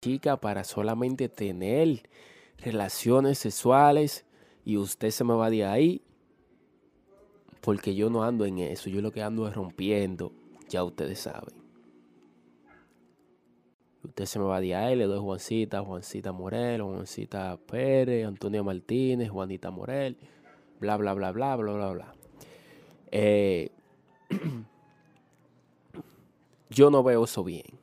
Chica, para solamente tener relaciones sexuales, y usted se me va de ahí, porque yo no ando en eso, yo lo que ando es rompiendo, ya ustedes saben. Usted se me va de ahí, le doy Juancita Morel, Juancita Pérez, Antonio Martínez, Juanita Morel, bla bla bla bla bla bla bla. Yo no veo eso bien.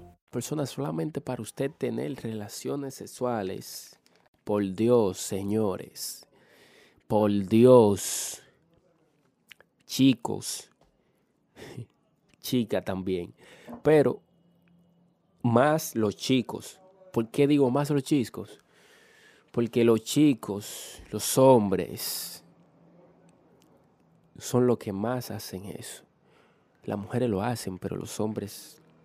Personas solamente para usted tener relaciones sexuales. Por Dios, señores. Por Dios. Chicos. Chica también. Pero más los chicos. ¿Por qué digo más los chicos? Porque los chicos, los hombres, son los que más hacen eso. Las mujeres lo hacen, pero los hombres...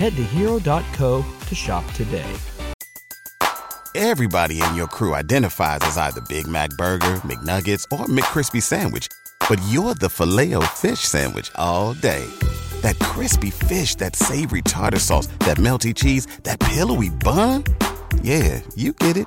Head to hero.co to shop today. Everybody in your crew identifies as either Big Mac Burger, McNuggets, or McCrispy Sandwich, but you're the Filet-O-Fish Sandwich all day. That crispy fish, that savory tartar sauce, that melty cheese, that pillowy bun. Yeah, you get it.